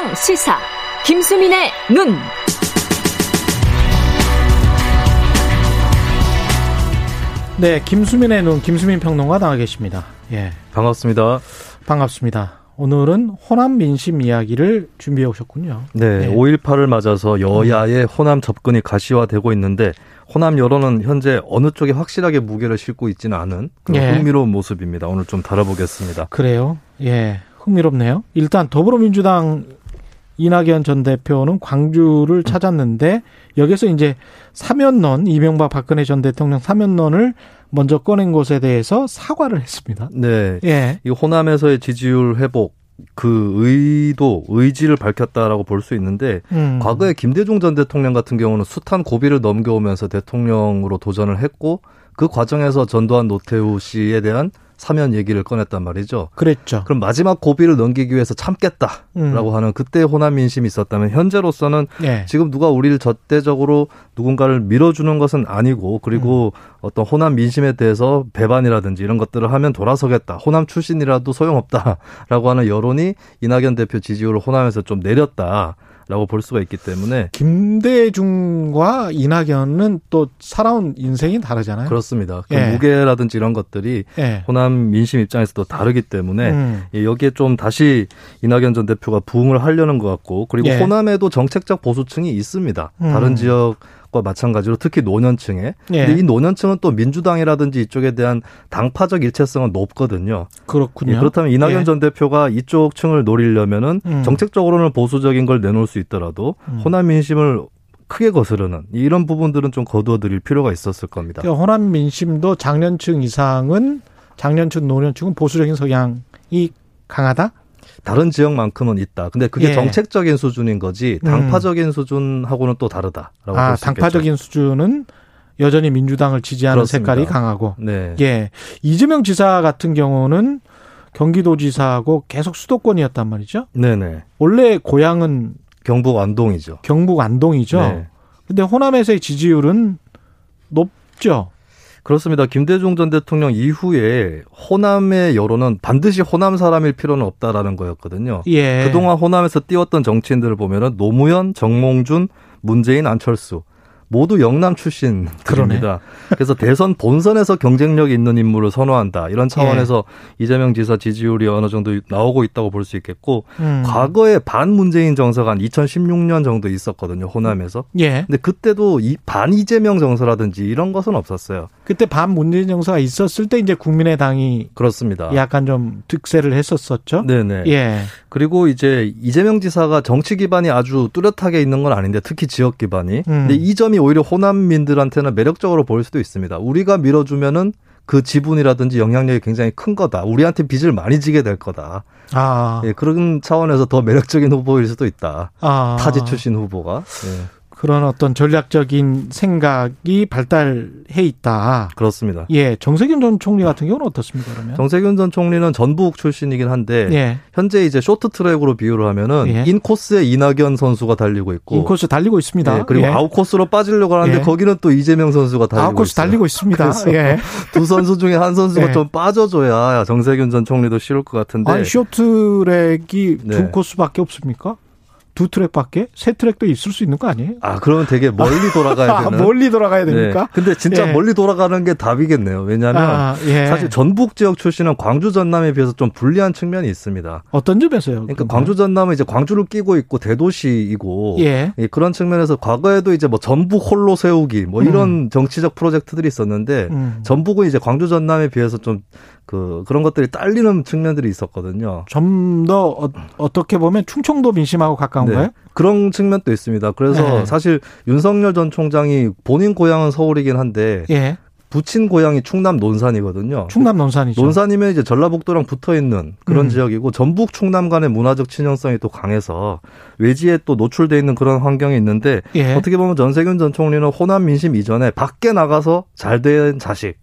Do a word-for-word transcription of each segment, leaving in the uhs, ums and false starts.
최강 시사 김수민의 눈. 네, 김수민의 눈, 김수민 평론가 나와 계십니다. 예, 반갑습니다. 반갑습니다. 오늘은 호남 민심 이야기를 준비해 오셨군요. 네, 네. 오일팔을 맞아서 여야의 호남 접근이 가시화되고 있는데 호남 여론은 현재 어느 쪽에 확실하게 무게를 싣고 있지는 않은 그런 예. 흥미로운 모습입니다. 오늘 좀 다뤄보겠습니다. 그래요? 예, 흥미롭네요. 일단 더불어민주당 이낙연 전 대표는 광주를 찾았는데 여기서 이제 사면론, 이명박 박근혜 전 대통령 사면론을 먼저 꺼낸 것에 대해서 사과를 했습니다. 네, 예. 이 호남에서의 지지율 회복 그 의도, 의지를 밝혔다라고 볼 수 있는데 음. 과거에 김대중 전 대통령 같은 경우는 숱한 고비를 넘겨오면서 대통령으로 도전을 했고 그 과정에서 전두환 노태우 씨에 대한 사면 얘기를 꺼냈단 말이죠. 그랬죠. 그럼 마지막 고비를 넘기기 위해서 참겠다라고 음. 하는 그때 호남 민심이 있었다면 현재로서는 네. 지금 누가 우리를 절대적으로 누군가를 밀어주는 것은 아니고 그리고 음. 어떤 호남 민심에 대해서 배반이라든지 이런 것들을 하면 돌아서겠다. 호남 출신이라도 소용없다라고 하는 여론이 이낙연 대표 지지율을 호남에서 좀 내렸다. 라고 볼 수가 있기 때문에 김대중과 이낙연은 또 살아온 인생이 다르잖아요. 그렇습니다. 그 예. 무게라든지 이런 것들이 예. 호남 민심 입장에서도 다르기 때문에 음. 여기에 좀 다시 이낙연 전 대표가 부응을 하려는 것 같고 그리고 예. 호남에도 정책적 보수층이 있습니다. 음. 다른 지역 과 마찬가지로 특히 노년층에. 예. 근데 이 노년층은 또 민주당이라든지 이쪽에 대한 당파적 일체성은 높거든요. 그렇군요. 예, 그렇다면 이낙연 예. 전 대표가 이쪽 층을 노리려면은 음. 정책적으로는 보수적인 걸 내놓을 수 있더라도 음. 호남 민심을 크게 거스르는 이런 부분들은 좀 거두어드릴 필요가 있었을 겁니다. 그러니까 호남 민심도 장년층 이상은 장년층 노년층은 보수적인 성향이 강하다? 다른 지역만큼은 있다. 근데 그게 예. 정책적인 수준인 거지 당파적인 음. 수준하고는 또 다르다라고 아, 볼 수 있겠죠. 당파적인 수준은 여전히 민주당을 지지하는 그렇습니다. 색깔이 강하고. 네. 예. 이재명 지사 같은 경우는 경기도지사하고 계속 수도권이었단 말이죠. 네네. 원래 고향은 경북 안동이죠. 경북 안동이죠. 네. 근데 호남에서의 지지율은 높죠. 그렇습니다. 김대중 전 대통령 이후에 호남의 여론은 반드시 호남 사람일 필요는 없다라는 거였거든요. 예. 그동안 호남에서 띄웠던 정치인들을 보면은 노무현, 정몽준, 문재인, 안철수 모두 영남 출신들입니다. 그래서 대선 본선에서 경쟁력 있는 인물을 선호한다. 이런 차원에서 예. 이재명 지사 지지율이 어느 정도 나오고 있다고 볼 수 있겠고 음. 과거에 반문재인 정서가 한 이천십육 년 정도 있었거든요. 호남에서. 예. 근데 그때도 이 반이재명 정서라든지 이런 것은 없었어요. 그때 반문재인 정서가 있었을 때 이제 국민의당이 그렇습니다. 약간 좀 득세를 했었었죠. 네네. 예. 그리고 이제 이재명 지사가 정치 기반이 아주 뚜렷하게 있는 건 아닌데 특히 지역 기반이. 음. 근데 이 점이 오히려 호남민들한테는 매력적으로 보일 수도 있습니다. 우리가 밀어주면은 그 지분이라든지 영향력이 굉장히 큰 거다. 우리한테 빚을 많이 지게 될 거다. 아. 예, 그런 차원에서 더 매력적인 후보일 수도 있다. 아. 타지 출신 후보가. 예. 그런 어떤 전략적인 생각이 발달해 있다. 그렇습니다. 예, 정세균 전 총리 같은 경우는 어떻습니까, 그러면? 정세균 전 총리는 전북 출신이긴 한데 예. 현재 이제 쇼트트랙으로 비유를 하면은 예. 인코스에 이낙연 선수가 달리고 있고 인코스 달리고 있습니다. 예, 그리고 예. 아웃코스로 빠지려고 하는데 예. 거기는 또 이재명 선수가 달리고 아웃코스 있어요. 달리고 있습니다. 예. 두 선수 중에 한 선수가 예. 좀 빠져줘야 정세균 전 총리도 쉬울 것 같은데. 아니, 쇼트트랙이 네. 두 코스밖에 없습니까? 두 트랙밖에 세 트랙도 있을 수 있는 거 아니에요? 아, 그러면 되게 멀리 돌아가야 되는. 멀리 돌아가야 됩니까? 네. 근데 진짜 예. 멀리 돌아가는 게 답이겠네요. 왜냐하면 아, 예. 사실 전북 지역 출신은 광주 전남에 비해서 좀 불리한 측면이 있습니다. 어떤 점에서요? 그러니까 근데? 광주 전남은 이제 광주를 끼고 있고 대도시이고 예. 예, 그런 측면에서 과거에도 이제 뭐 전북 홀로 세우기 뭐 이런 음. 정치적 프로젝트들이 있었는데 음. 전북은 이제 광주 전남에 비해서 좀 그 그런 것들이 딸리는 측면들이 있었거든요. 좀 더 어, 어떻게 보면 충청도 민심하고 가까운. 네. 그런 측면도 있습니다. 그래서 네. 사실 윤석열 전 총장이 본인 고향은 서울이긴 한데 예. 부친 고향이 충남 논산이거든요. 충남 논산이죠. 논산이면 이제 전라북도랑 붙어 있는 그런 음. 지역이고 전북 충남 간의 문화적 친연성이 또 강해서 외지에 또 노출돼 있는 그런 환경이 있는데 예. 어떻게 보면 전세균 전 총리는 호남 민심 이전에 밖에 나가서 잘된 자식.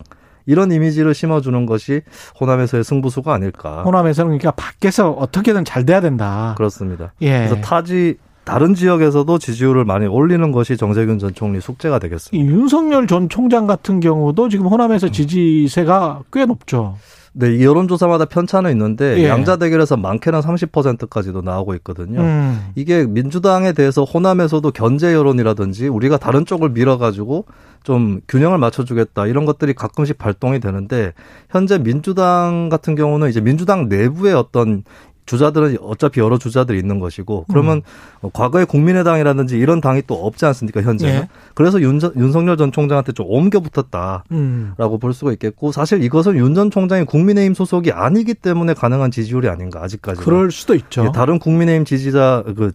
이런 이미지를 심어주는 것이 호남에서의 승부수가 아닐까. 호남에서는 그러니까 밖에서 어떻게든 잘 돼야 된다. 그렇습니다. 예. 그래서 타지 다른 지역에서도 지지율을 많이 올리는 것이 정세균 전 총리 숙제가 되겠습니다. 윤석열 전 총장 같은 경우도 지금 호남에서 지지세가 꽤 높죠. 네, 여론조사마다 편차는 있는데 예. 양자 대결에서 많게는 삼십 퍼센트까지도 나오고 있거든요. 음. 이게 민주당에 대해서 호남에서도 견제 여론이라든지 우리가 다른 쪽을 밀어가지고 좀 균형을 맞춰주겠다 이런 것들이 가끔씩 발동이 되는데 현재 민주당 같은 경우는 이제 민주당 내부의 어떤 주자들은 어차피 여러 주자들이 있는 것이고 그러면 음. 과거에 국민의당이라든지 이런 당이 또 없지 않습니까 현재는. 예. 그래서 윤, 윤석열 전 총장한테 좀 옮겨붙었다라고 음. 볼 수가 있겠고 사실 이것은 윤 전 총장이 국민의힘 소속이 아니기 때문에 가능한 지지율이 아닌가 아직까지는. 그럴 수도 있죠. 예, 다른 국민의힘 지지자 그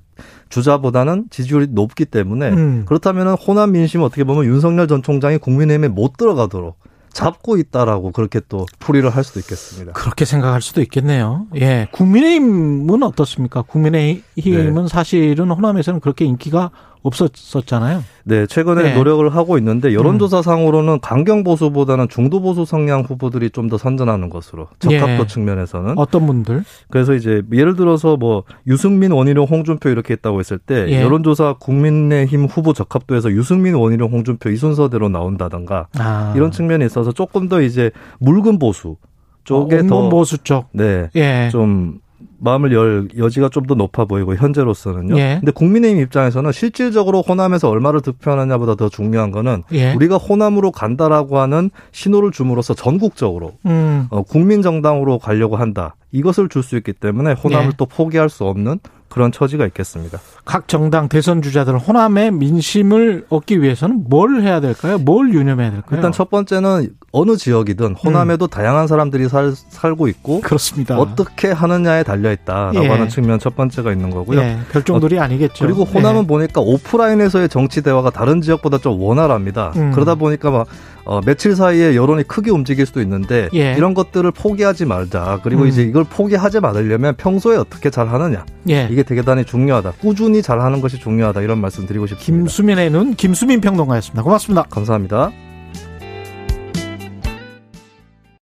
주자보다는 지지율이 높기 때문에 음. 그렇다면 호남 민심 어떻게 보면 윤석열 전 총장이 국민의힘에 못 들어가도록 잡고 있다라고 그렇게 또 풀이를 할 수도 있겠습니다. 그렇게 생각할 수도 있겠네요. 예, 국민의힘은 어떻습니까? 국민의힘은 네. 사실은 호남에서는 그렇게 인기가 없었었잖아요. 네, 최근에 네. 노력을 하고 있는데 여론조사상으로는 강경보수보다는 중도보수 성향 후보들이 좀 더 선전하는 것으로 적합도 예. 측면에서는. 어떤 분들? 그래서 이제 예를 들어서 뭐 유승민, 원희룡, 홍준표 이렇게 했다고 했을 때 예. 여론조사 국민의힘 후보 적합도에서 유승민, 원희룡, 홍준표 이 순서대로 나온다든가 아. 이런 측면에 있어서 조금 더 이제 묽은 보수 쪽에 어, 더. 보수 쪽. 네. 예. 좀. 마음을 열 여지가 좀 더 높아 보이고 현재로서는요. 예. 근데 국민의힘 입장에서는 실질적으로 호남에서 얼마를 득표하느냐보다 더 중요한 거는 예. 우리가 호남으로 간다라고 하는 신호를 줌으로써 전국적으로 음. 어, 국민정당으로 가려고 한다. 이것을 줄 수 있기 때문에 호남을 예. 또 포기할 수 없는 그런 처지가 있겠습니다. 각 정당 대선 주자들 호남의 민심을 얻기 위해서는 뭘 해야 될까요? 뭘 유념해야 될까요? 일단 첫 번째는 어느 지역이든 호남에도 음. 다양한 사람들이 살, 살고 있고 그렇습니다. 어떻게 하느냐에 달려있다라고 예. 하는 측면 첫 번째가 있는 거고요. 예. 결정돌이 어, 아니겠죠. 그리고 호남은 예. 보니까 오프라인에서의 정치 대화가 다른 지역보다 좀 원활합니다. 음. 그러다 보니까 막 어, 며칠 사이에 여론이 크게 움직일 수도 있는데 예. 이런 것들을 포기하지 말자. 그리고 음. 이제 이걸 포기하지 말으려면 평소에 어떻게 잘하느냐. 예. 이게 되게 대단히 중요하다. 꾸준히 잘하는 것이 중요하다. 이런 말씀 드리고 싶습니다. 김수민의 눈 김수민 평론가였습니다. 고맙습니다. 감사합니다.